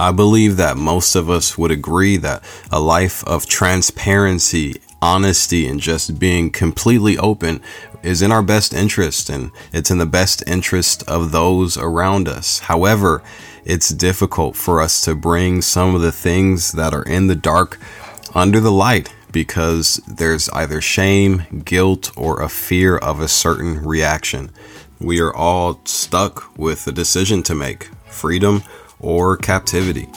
I believe that most of us would agree that a life of transparency, honesty, and just being completely open is in our best interest, and it's in the best interest of those around us. However, it's difficult for us to bring some of the things that are in the dark under the light because there's either shame, guilt, or a fear of a certain reaction. We are all stuck with a decision to make: freedom or captivity.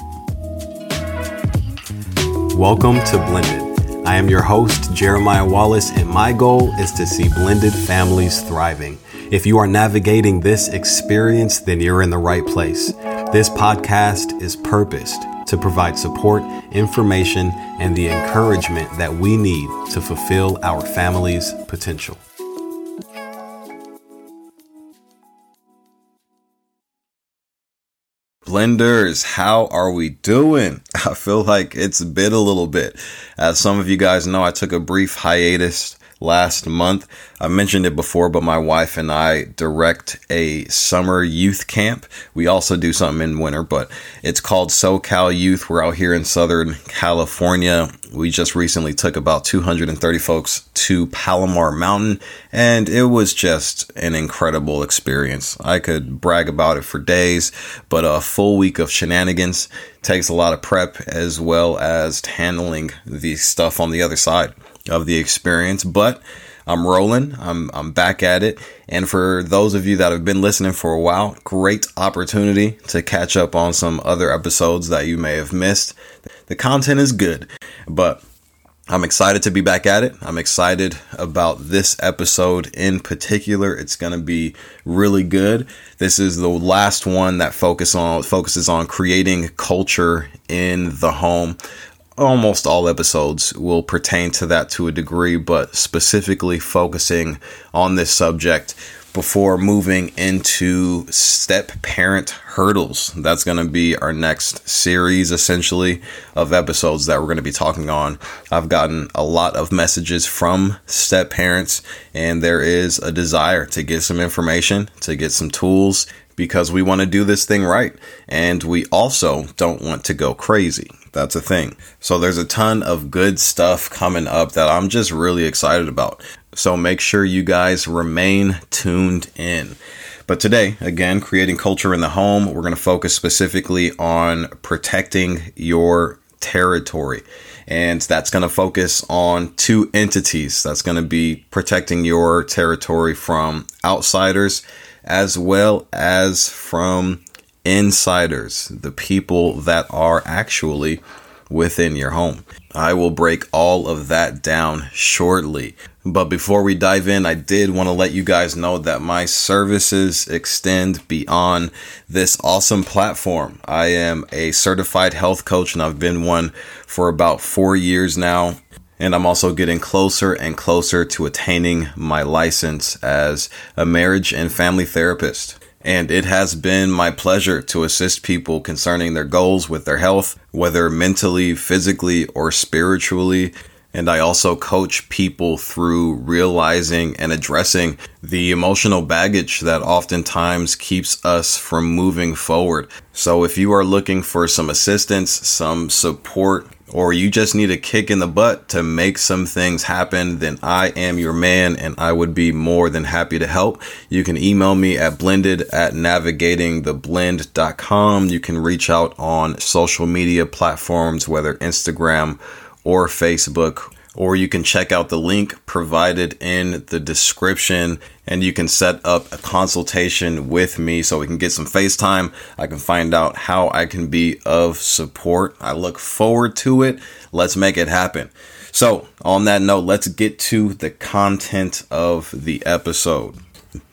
Welcome to Blended. I am your host, Jeremiah Wallace, and my goal is to see blended families thriving. If you are navigating this experience, then you're in the right place. This podcast is purposed to provide support, information, and the encouragement that we need to fulfill our family's potential. Blenders, how are we doing? I feel like it's been a little bit. As some of you guys know, I took a brief hiatus last month. I mentioned it before, but my wife and I direct a summer youth camp. We also do something in winter, but it's called SoCal Youth. We're out here in Southern California. We just recently took about 230 folks to Palomar Mountain, and it was just an incredible experience. I could brag about it for days, but a full week of shenanigans takes a lot of prep as well as handling the stuff on the other side of the experience. But I'm rolling. I'm back at it. And for those of you that have been listening for a while, great opportunity to catch up on some other episodes that you may have missed. The content is good, but I'm excited to be back at it. I'm excited about this episode in particular. It's going to be really good. This is the last one that focuses on creating culture in the home. Almost all episodes will pertain to that to a degree, but specifically focusing on this subject before moving into step parent hurdles. That's going to be our next series, essentially, of episodes that we're going to be talking on. I've gotten a lot of messages from step parents, and there is a desire to get some information, to get some tools, because we want to do this thing right. And we also don't want to go crazy. That's a thing. So there's a ton of good stuff coming up that I'm just really excited about. So make sure you guys remain tuned in. But today, again, creating culture in the home, we're going to focus specifically on protecting your territory. And that's going to focus on two entities. That's going to be protecting your territory from outsiders as well as from insiders, the people that are actually within your home. I will break all of that down shortly. But before we dive in, I did want to let you guys know that my services extend beyond this awesome platform. I am a certified health coach, and I've been one for about 4 years now. And I'm also getting closer and closer to attaining my license as a marriage and family therapist. And it has been my pleasure to assist people concerning their goals with their health, whether mentally, physically, or spiritually. And I also coach people through realizing and addressing the emotional baggage that oftentimes keeps us from moving forward. So if you are looking for some assistance, some support, or you just need a kick in the butt to make some things happen, then I am your man, and I would be more than happy to help. You can email me at blended@navigatingtheblend.com. You can reach out on social media platforms, whether Instagram or Facebook, or you can check out the link provided in the description, and you can set up a consultation with me so we can get some FaceTime. I can find out how I can be of support. I look forward to it. Let's make it happen. So on that note, let's get to the content of the episode.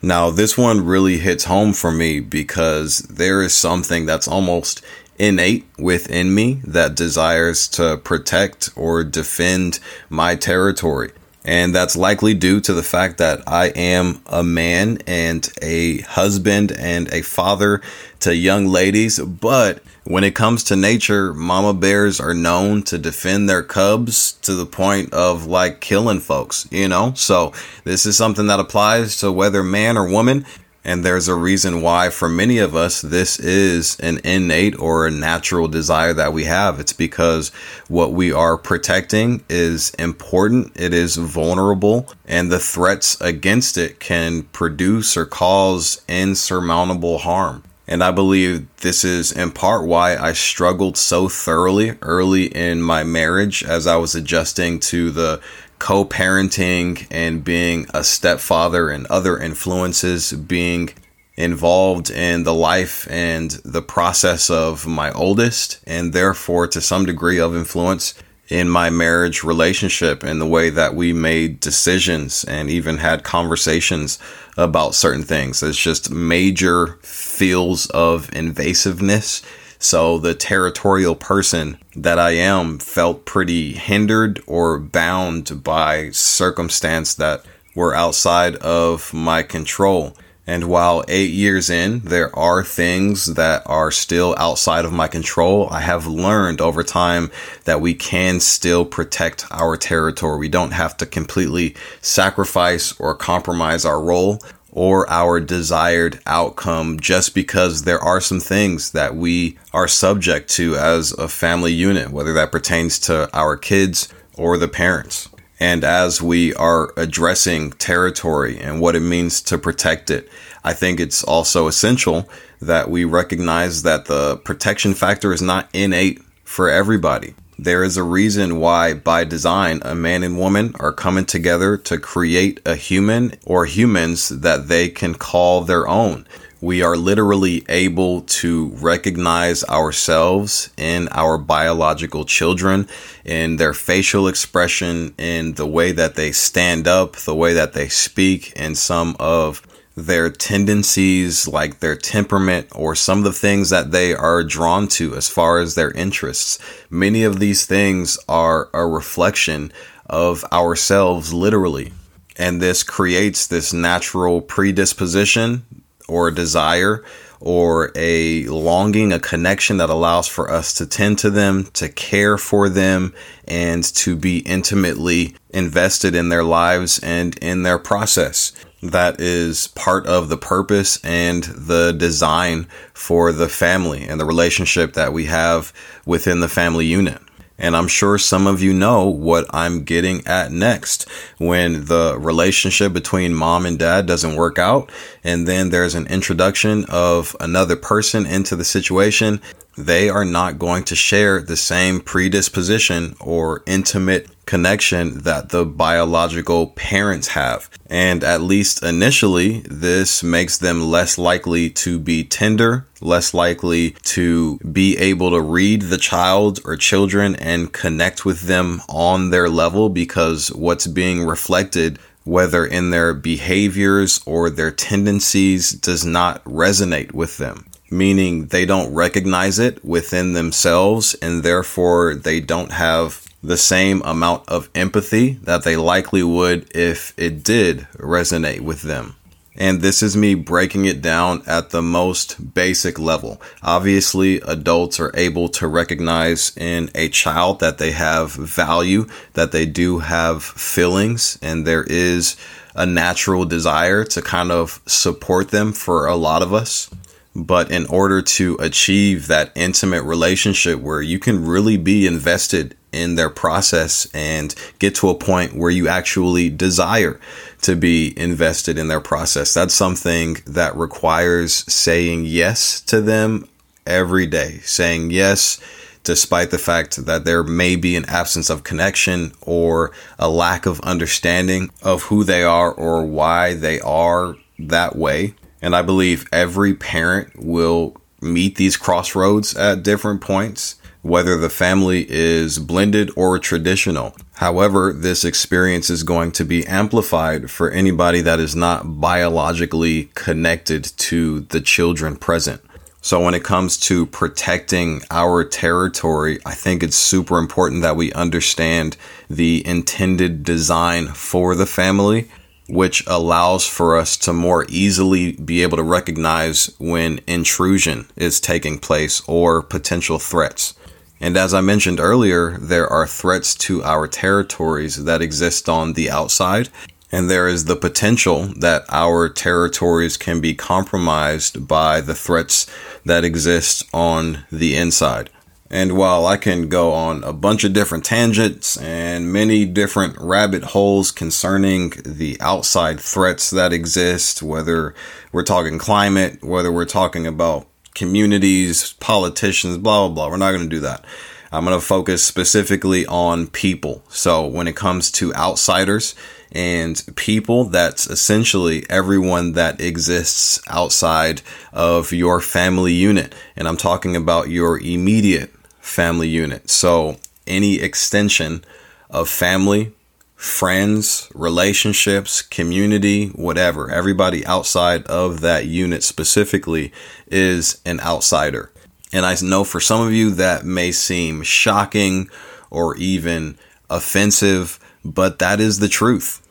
Now, this one really hits home for me because there is something that's almost innate within me that desires to protect or defend my territory. And that's likely due to the fact that I am a man and a husband and a father to young ladies. But when it comes to nature, mama bears are known to defend their cubs to the point of like killing folks, you know? So this is something that applies to whether man or woman. And there's a reason why for many of us, this is an innate or a natural desire that we have. It's because what we are protecting is important. It is vulnerable, and the threats against it can produce or cause insurmountable harm. And I believe this is in part why I struggled so thoroughly early in my marriage as I was adjusting to the co-parenting and being a stepfather and other influences, being involved in the life and the process of my oldest, and therefore to some degree of influence in my marriage relationship and the way that we made decisions and even had conversations about certain things. It's just major fields of invasiveness. So the territorial person that I am felt pretty hindered or bound by circumstances that were outside of my control. And while 8 years in, there are things that are still outside of my control, I have learned over time that we can still protect our territory. We don't have to completely sacrifice or compromise our role or our desired outcome just because there are some things that we are subject to as a family unit, whether that pertains to our kids or the parents. And as we are addressing territory and what it means to protect it, I think it's also essential that we recognize that the protection factor is not innate for everybody. There is a reason why, by design, a man and woman are coming together to create a human or humans that they can call their own. We are literally able to recognize ourselves in our biological children, in their facial expression, in the way that they stand up, the way that they speak, and some of their tendencies, like their temperament or some of the things that they are drawn to as far as their interests. Many of these things are a reflection of ourselves, literally. And this creates this natural predisposition or desire or a longing, a connection that allows for us to tend to them, to care for them, and to be intimately invested in their lives and in their process. That is part of the purpose and the design for the family and the relationship that we have within the family unit. And I'm sure some of you know what I'm getting at next. When the relationship between mom and dad doesn't work out, and then there's an introduction of another person into the situation, they are not going to share the same predisposition or intimate connection that the biological parents have. And at least initially, this makes them less likely to be tender, less likely to be able to read the child or children and connect with them on their level, because what's being reflected, whether in their behaviors or their tendencies, does not resonate with them. Meaning they don't recognize it within themselves, and therefore they don't have the same amount of empathy that they likely would if it did resonate with them. And this is me breaking it down at the most basic level. Obviously, adults are able to recognize in a child that they have value, that they do have feelings, and there is a natural desire to kind of support them for a lot of us. But in order to achieve that intimate relationship where you can really be invested in their process and get to a point where you actually desire to be invested in their process, that's something that requires saying yes to them every day, saying yes, despite the fact that there may be an absence of connection or a lack of understanding of who they are or why they are that way. And I believe every parent will meet these crossroads at different points, whether the family is blended or traditional. However, this experience is going to be amplified for anybody that is not biologically connected to the children present. So when it comes to protecting our territory, I think it's super important that we understand the intended design for the family, which allows for us to more easily be able to recognize when intrusion is taking place or potential threats. And as I mentioned earlier, there are threats to our territories that exist on the outside, and there is the potential that our territories can be compromised by the threats that exist on the inside. And while I can go on a bunch of different tangents and many different rabbit holes concerning the outside threats that exist, whether we're talking climate, whether we're talking about communities, politicians, blah, blah, blah, we're not going to do that. I'm going to focus specifically on people. So when it comes to outsiders and people, that's essentially everyone that exists outside of your family unit. And I'm talking about your immediate family unit. So any extension of family, friends, relationships, community, whatever, everybody outside of that unit specifically is an outsider. And I know for some of you that may seem shocking or even offensive, but that is the truth.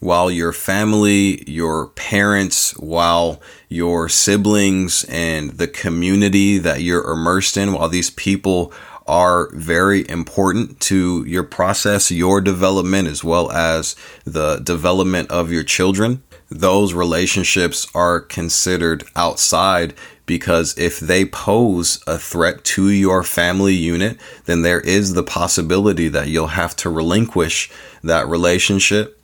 While your family, your parents, while your siblings and the community that you're immersed in, while these people are very important to your process, your development, as well as the development of your children, those relationships are considered outside. Because if they pose a threat to your family unit, then there is the possibility that you'll have to relinquish that relationship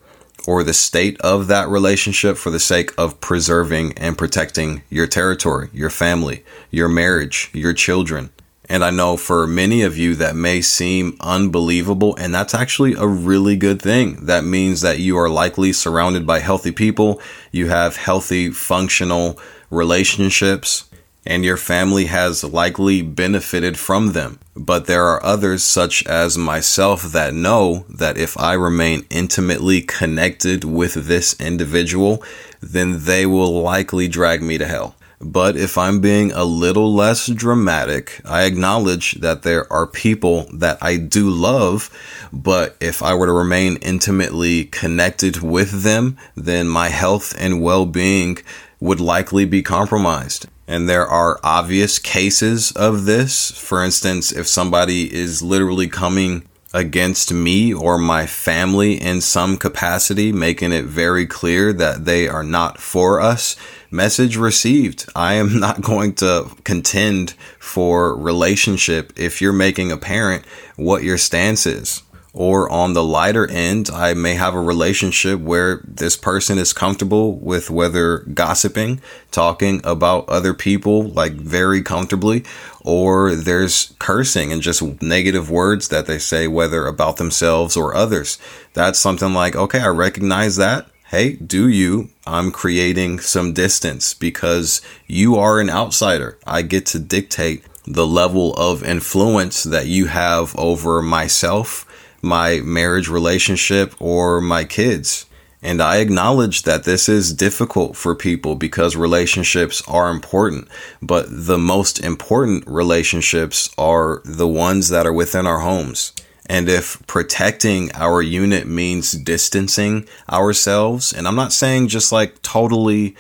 or the state of that relationship for the sake of preserving and protecting your territory, your family, your marriage, your children. And I know for many of you that may seem unbelievable, and that's actually a really good thing. That means that you are likely surrounded by healthy people, you have healthy, functional relationships, and your family has likely benefited from them. But there are others such as myself that know that if I remain intimately connected with this individual, then they will likely drag me to hell. But if I'm being a little less dramatic, I acknowledge that there are people that I do love, but if I were to remain intimately connected with them, then my health and well-being would likely be compromised. And there are obvious cases of this. For instance, if somebody is literally coming against me or my family in some capacity, making it very clear that they are not for us, message received. I am not going to contend for relationship if you're making apparent what your stance is. Or on the lighter end, I may have a relationship where this person is comfortable with whether gossiping, talking about other people like very comfortably, or there's cursing and just negative words that they say, whether about themselves or others. That's something like, okay, I recognize that. Hey, do you? I'm creating some distance because you are an outsider. I get to dictate the level of influence that you have over myself, my marriage relationship, or my kids. And I acknowledge that this is difficult for people because relationships are important, but the most important relationships are the ones that are within our homes. And if protecting our unit means distancing ourselves, and I'm not saying just like totally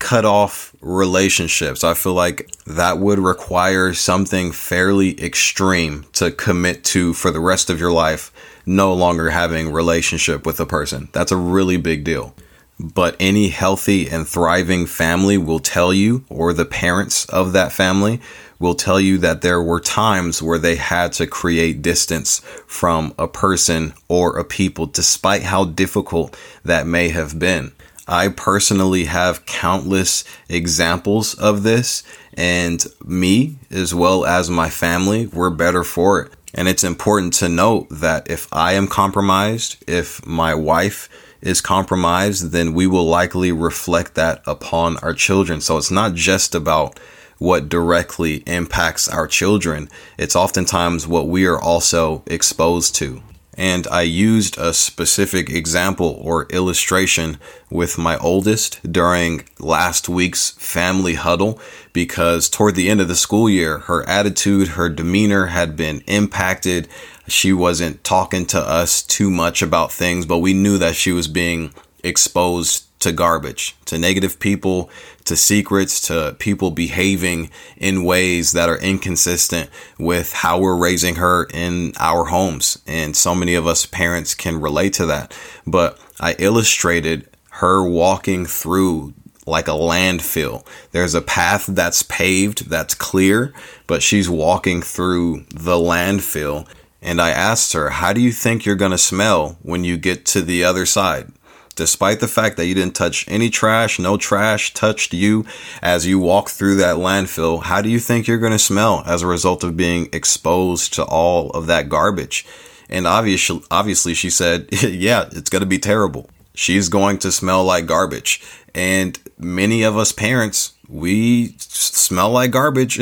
cut off relationships. I feel like that would require something fairly extreme to commit to for the rest of your life, no longer having a relationship with a person. That's a really big deal. But any healthy and thriving family will tell you, or the parents of that family will tell you, that there were times where they had to create distance from a person or a people, despite how difficult that may have been. I personally have countless examples of this, and me as well as my family were better for it. And it's important to note that if I am compromised, if my wife is compromised, then we will likely reflect that upon our children. So it's not just about what directly impacts our children. It's oftentimes what we are also exposed to. And I used a specific example or illustration with my oldest during last week's family huddle, because toward the end of the school year, her attitude, her demeanor had been impacted. She wasn't talking to us too much about things, but we knew that she was being exposed to garbage, to negative people, to secrets, to people behaving in ways that are inconsistent with how we're raising her in our homes. And so many of us parents can relate to that. But I illustrated her walking through like a landfill. There's a path that's paved, that's clear, but she's walking through the landfill. And I asked her, how do you think you're going to smell when you get to the other side? Despite the fact that you didn't touch any trash, no trash touched you as you walk through that landfill, how do you think you're going to smell as a result of being exposed to all of that garbage? And obviously she said, yeah, it's going to be terrible. She's going to smell like garbage. And many of us parents, we smell like garbage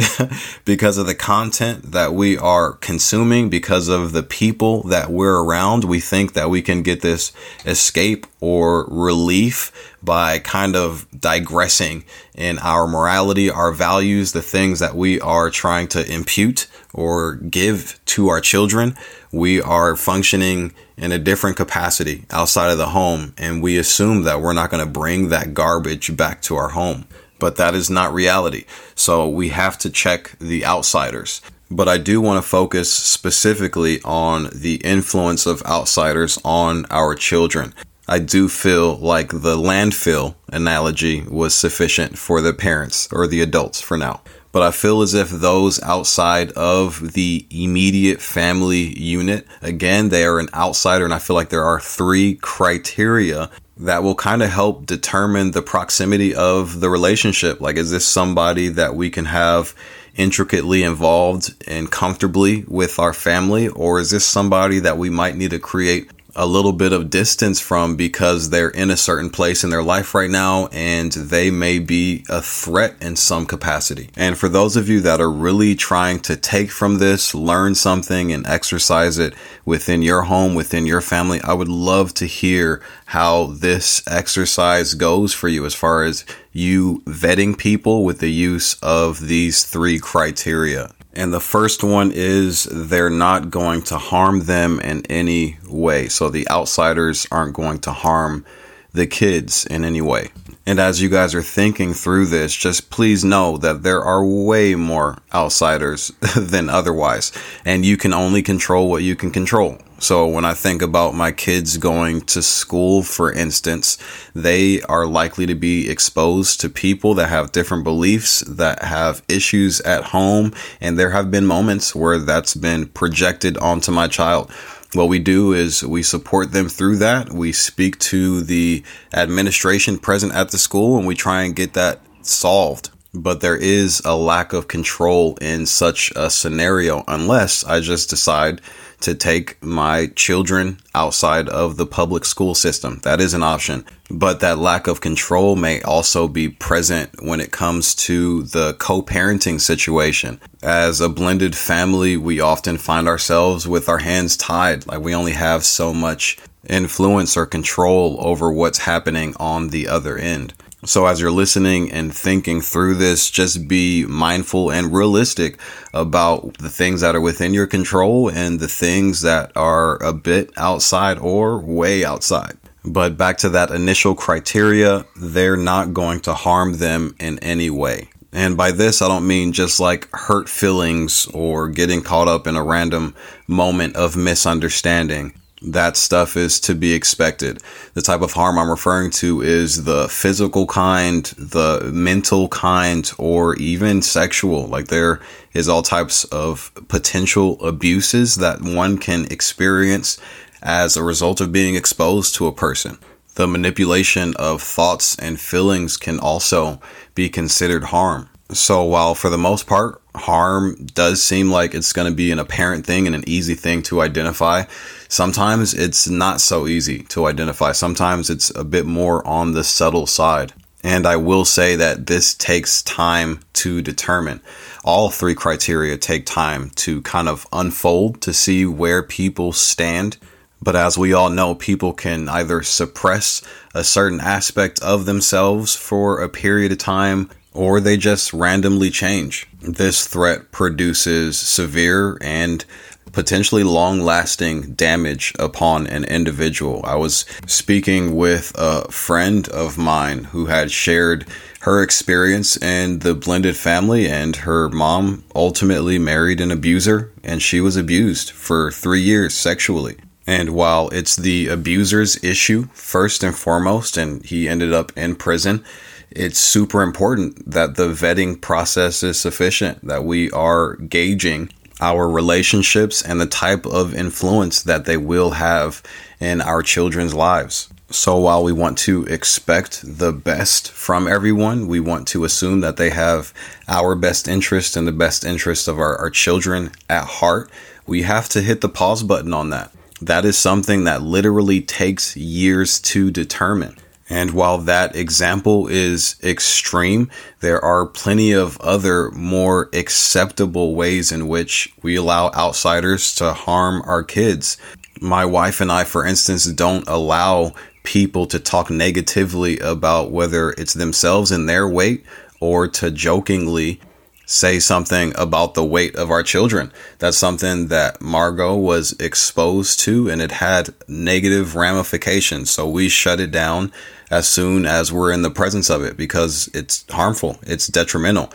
because of the content that we are consuming, because of the people that we're around. We think that we can get this escape or relief by kind of digressing in our morality, our values, the things that we are trying to impute or give to our children. We are functioning in a different capacity outside of the home, and we assume that we're not going to bring that garbage back to our home. But that is not reality. So we have to check the outsiders. But I do want to focus specifically on the influence of outsiders on our children. I do feel like the landfill analogy was sufficient for the parents or the adults for now. But I feel as if those outside of the immediate family unit, again, they are an outsider. And I feel like there are three criteria that will kind of help determine the proximity of the relationship. Like, is this somebody that we can have intricately involved and comfortably with our family? Or is this somebody that we might need to create a little bit of distance from because they're in a certain place in their life right now and they may be a threat in some capacity? And for those of you that are really trying to take from this, learn something and exercise it within your home, within your family, I would love to hear how this exercise goes for you as far as you vetting people with the use of these three criteria. And the first one is they're not going to harm them in any way. So the outsiders aren't going to harm the kids in any way. And as you guys are thinking through this, just please know that there are way more outsiders than otherwise. And you can only control what you can control. So when I think about my kids going to school, for instance, they are likely to be exposed to people that have different beliefs, that have issues at home. And there have been moments where that's been projected onto my child. What we do is we support them through that. We speak to the administration present at the school and we try and get that solved. But there is a lack of control in such a scenario unless I just decide to take my children outside of the public school system. That is an option. But that lack of control may also be present when it comes to the co-parenting situation. As a blended family, we often find ourselves with our hands tied. Like, we only have so much influence or control over what's happening on the other end. So as you're listening and thinking through this, just be mindful and realistic about the things that are within your control and the things that are a bit outside or way outside. But back to that initial criteria, they're not going to harm them in any way. And by this, I don't mean just like hurt feelings or getting caught up in a random moment of misunderstanding. That stuff is to be expected. The type of harm I'm referring to is the physical kind, the mental kind, or even sexual. Like, there is all types of potential abuses that one can experience as a result of being exposed to a person. The manipulation of thoughts and feelings can also be considered harm. So while for the most part, harm does seem like it's going to be an apparent thing and an easy thing to identify, sometimes it's not so easy to identify. Sometimes it's a bit more on the subtle side. And I will say that this takes time to determine. All three criteria take time to kind of unfold to see where people stand. But as we all know, people can either suppress a certain aspect of themselves for a period of time, or they just randomly change. This threat produces severe and potentially long-lasting damage upon an individual. I was speaking with a friend of mine who had shared her experience in the blended family, and her mom ultimately married an abuser, and she was abused for 3 years sexually. And while it's the abuser's issue first and foremost, and he ended up in prison, it's super important that the vetting process is sufficient, that we are gauging our relationships and the type of influence that they will have in our children's lives. So while we want to expect the best from everyone, we want to assume that they have our best interest and the best interest of our children at heart. We have to hit the pause button on that. That is something that literally takes years to determine. And while that example is extreme, there are plenty of other more acceptable ways in which we allow outsiders to harm our kids. My wife and I, for instance, don't allow people to talk negatively about whether it's themselves and their weight, or to jokingly say something about the weight of our children. That's something that Margot was exposed to, and it had negative ramifications. So we shut it down as soon as we're in the presence of it, because it's harmful, it's detrimental.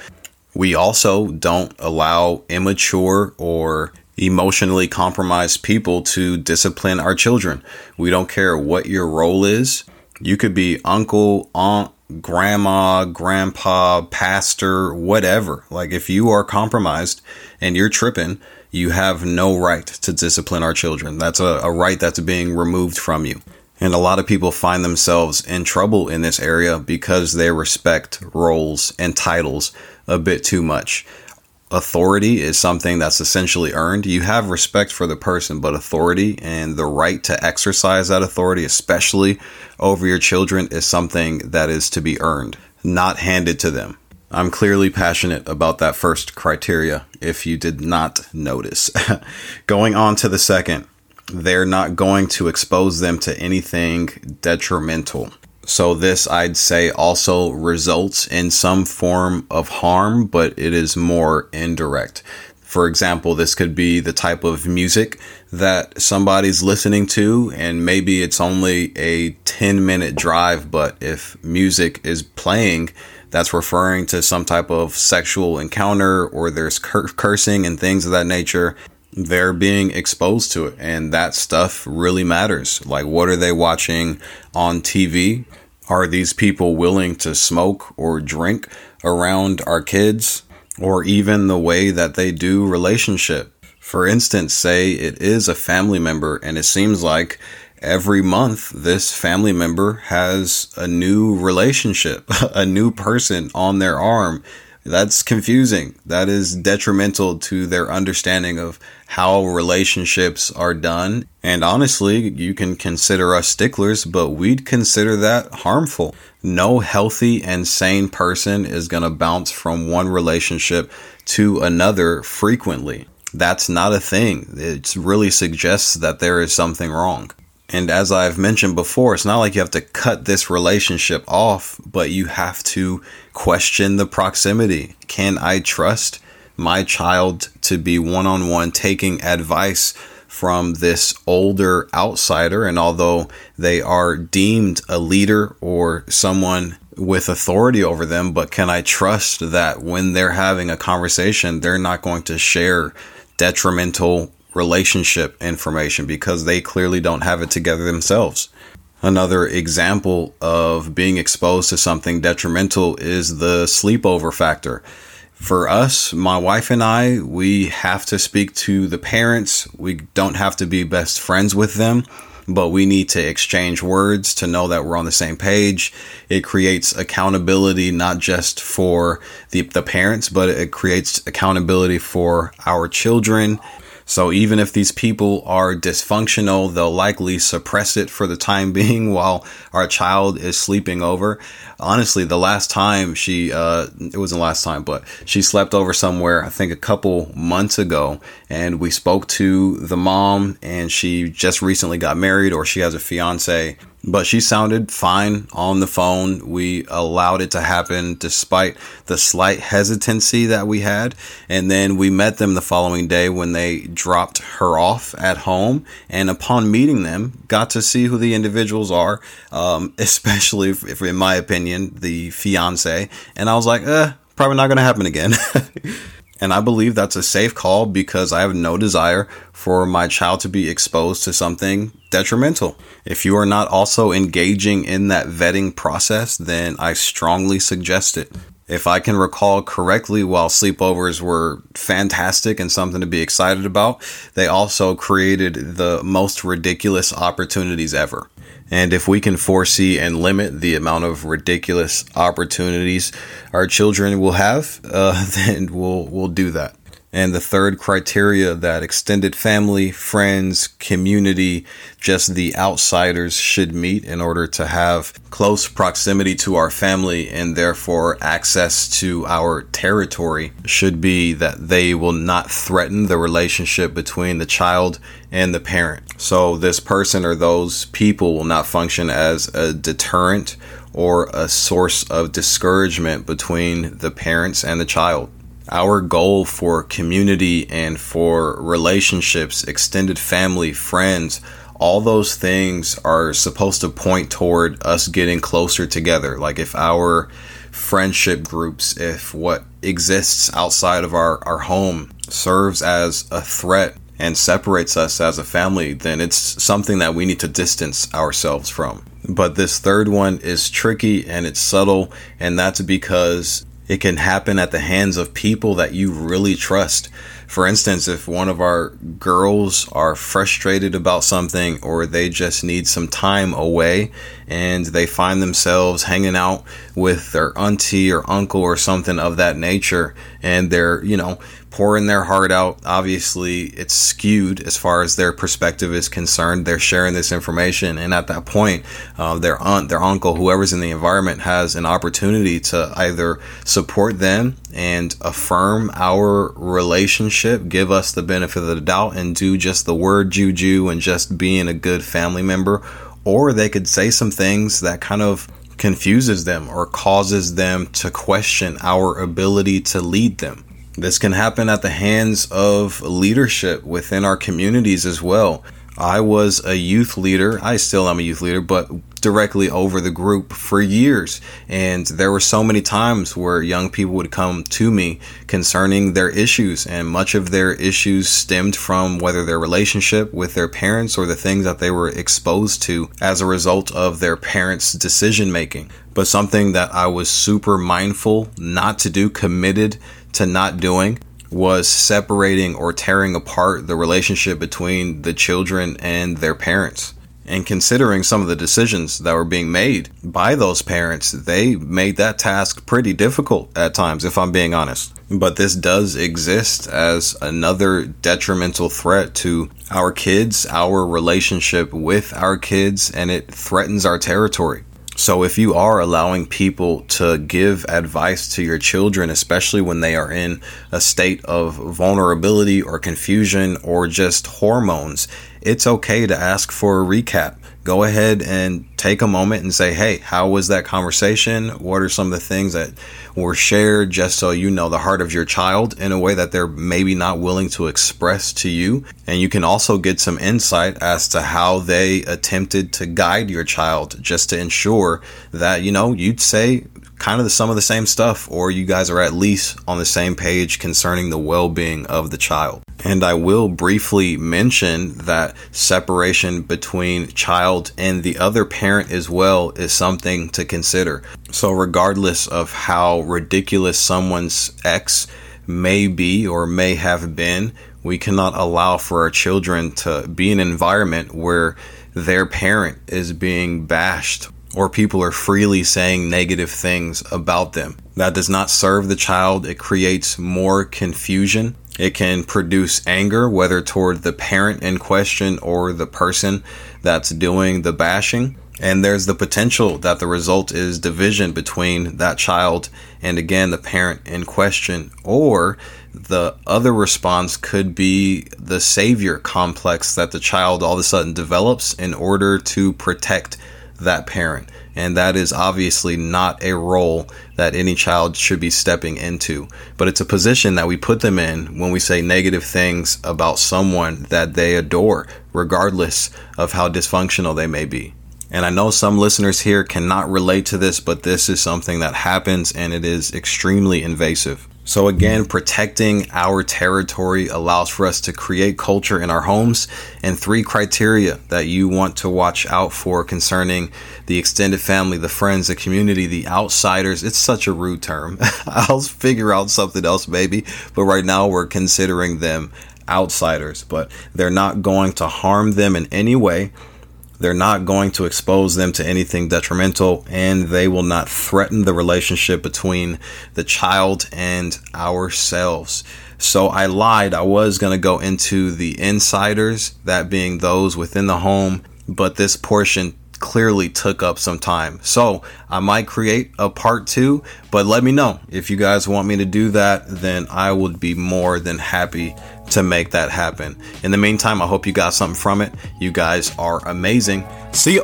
We also don't allow immature or emotionally compromised people to discipline our children. We don't care what your role is. You could be uncle, aunt, grandma, grandpa, pastor, whatever. Like, if you are compromised and you're tripping, you have no right to discipline our children. That's a right that's being removed from you. And a lot of people find themselves in trouble in this area because they respect roles and titles a bit too much. Authority is something that's essentially earned. You have respect for the person, but authority and the right to exercise that authority, especially over your children, is something that is to be earned, not handed to them. I'm clearly passionate about that first criteria, if you did not notice. Going on to the second, they're not going to expose them to anything detrimental. So this, I'd say, also results in some form of harm, but it is more indirect. For example, this could be the type of music that somebody's listening to, and maybe it's only a 10-minute drive, but if music is playing that's referring to some type of sexual encounter, or there's cursing and things of that nature, they're being exposed to it, and that stuff really matters. Like, what are they watching on TV? Are these people willing to smoke or drink around our kids, or even the way that they do relationship? For instance, say it is a family member, and it seems like every month this family member has a new relationship, a new person on their arm. That's confusing. That is detrimental to their understanding of how relationships are done. And honestly, you can consider us sticklers, but we'd consider that harmful. No healthy and sane person is going to bounce from one relationship to another frequently. That's not a thing. It really suggests that there is something wrong. And as I've mentioned before, it's not like you have to cut this relationship off, but you have to question the proximity. Can I trust my child to be one-on-one taking advice from this older outsider? And although they are deemed a leader or someone with authority over them, but can I trust that when they're having a conversation, they're not going to share detrimental relationship information because they clearly don't have it together themselves? Another example of being exposed to something detrimental is the sleepover factor. For us, my wife and I, we have to speak to the parents. We don't have to be best friends with them, but we need to exchange words to know that we're on the same page. It creates accountability, not just for the parents, but it creates accountability for our children. So even if these people are dysfunctional, they'll likely suppress it for the time being while our child is sleeping over. Honestly, the last time she slept over somewhere, I think a couple months ago, and we spoke to the mom, and she just recently got married, or she has a fiance, but she sounded fine on the phone. We allowed it to happen despite the slight hesitancy that we had. And then we met them the following day when they dropped her off at home. And upon meeting them, got to see who the individuals are, especially if, in my opinion, the fiance. And I was like, probably not going to happen again. And I believe that's a safe call because I have no desire for my child to be exposed to something detrimental. If you are not also engaging in that vetting process, then I strongly suggest it. If I can recall correctly, while sleepovers were fantastic and something to be excited about, they also created the most ridiculous opportunities ever. And if we can foresee and limit the amount of ridiculous opportunities our children will have, then we'll do that. And the third criteria, that extended family, friends, community, just the outsiders should meet in order to have close proximity to our family and therefore access to our territory, should be that they will not threaten the relationship between the child and the parent. So this person or those people will not function as a deterrent or a source of discouragement between the parents and the child. Our goal for community and for relationships, extended family, friends, all those things are supposed to point toward us getting closer together. Like if our friendship groups, if what exists outside of our home serves as a threat and separates us as a family, then it's something that we need to distance ourselves from. But this third one is tricky and it's subtle, and that's because it can happen at the hands of people that you really trust. For instance, if one of our girls are frustrated about something or they just need some time away and they find themselves hanging out with their auntie or uncle or something of that nature, and they're, pouring their heart out, obviously it's skewed as far as their perspective is concerned. They're sharing this information, and at that point, their aunt, their uncle, whoever's in the environment has an opportunity to either support them and affirm our relationship, give us the benefit of the doubt, and do just the word juju and just being a good family member, or they could say some things that kind of confuses them or causes them to question our ability to lead them. This can happen at the hands of leadership within our communities as well. I was a youth leader. I still am a youth leader, but directly over the group for years. And there were so many times where young people would come to me concerning their issues. And much of their issues stemmed from whether their relationship with their parents or the things that they were exposed to as a result of their parents' decision making. But something that I was super mindful not to do, committed to not doing, was separating or tearing apart the relationship between the children and their parents. And considering some of the decisions that were being made by those parents, they made that task pretty difficult at times, if I'm being honest. But this does exist as another detrimental threat to our kids, our relationship with our kids, and it threatens our territory. So if you are allowing people to give advice to your children, especially when they are in a state of vulnerability or confusion or just hormones, it's okay to ask for a recap. Go ahead and take a moment and say, hey, how was that conversation? What are some of the things that were shared, just so you know the heart of your child in a way that they're maybe not willing to express to you. And you can also get some insight as to how they attempted to guide your child, just to ensure that, you'd say kind of some of the same stuff, or you guys are at least on the same page concerning the well-being of the child. And I will briefly mention that separation between child and the other parent as well is something to consider. So regardless of how ridiculous someone's ex may be or may have been, we cannot allow for our children to be in an environment where their parent is being bashed or people are freely saying negative things about them. That does not serve the child. It creates more confusion. It can produce anger, whether toward the parent in question or the person that's doing the bashing. And there's the potential that the result is division between that child and, again, the parent in question. Or the other response could be the savior complex that the child all of a sudden develops in order to protect that parent. And that is obviously not a role that any child should be stepping into. But it's a position that we put them in when we say negative things about someone that they adore, regardless of how dysfunctional they may be. And I know some listeners here cannot relate to this, but this is something that happens and it is extremely invasive. So again, protecting our territory allows for us to create culture in our homes. And three criteria that you want to watch out for concerning the extended family, the friends, the community, the outsiders. It's such a rude term. I'll figure out something else maybe. But right now we're considering them outsiders. But they're not going to harm them in any way. They're not going to expose them to anything detrimental, and they will not threaten the relationship between the child and ourselves. So I lied. I was going to go into the insiders, that being those within the home, but this portion clearly took up some time. So I might create a part 2, but let me know if you guys want me to do that, then I would be more than happy to make that happen. In the meantime, I hope you got something from it. You guys are amazing. See ya.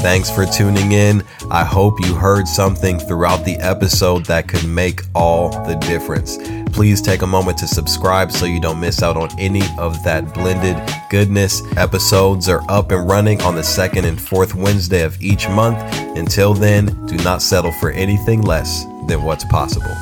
Thanks for tuning in. I hope you heard something throughout the episode that could make all the difference. Please take a moment to subscribe so you don't miss out on any of that blended goodness. Episodes are up and running on the 2nd and 4th Wednesday of each month. Until then, do not settle for anything less than what's possible.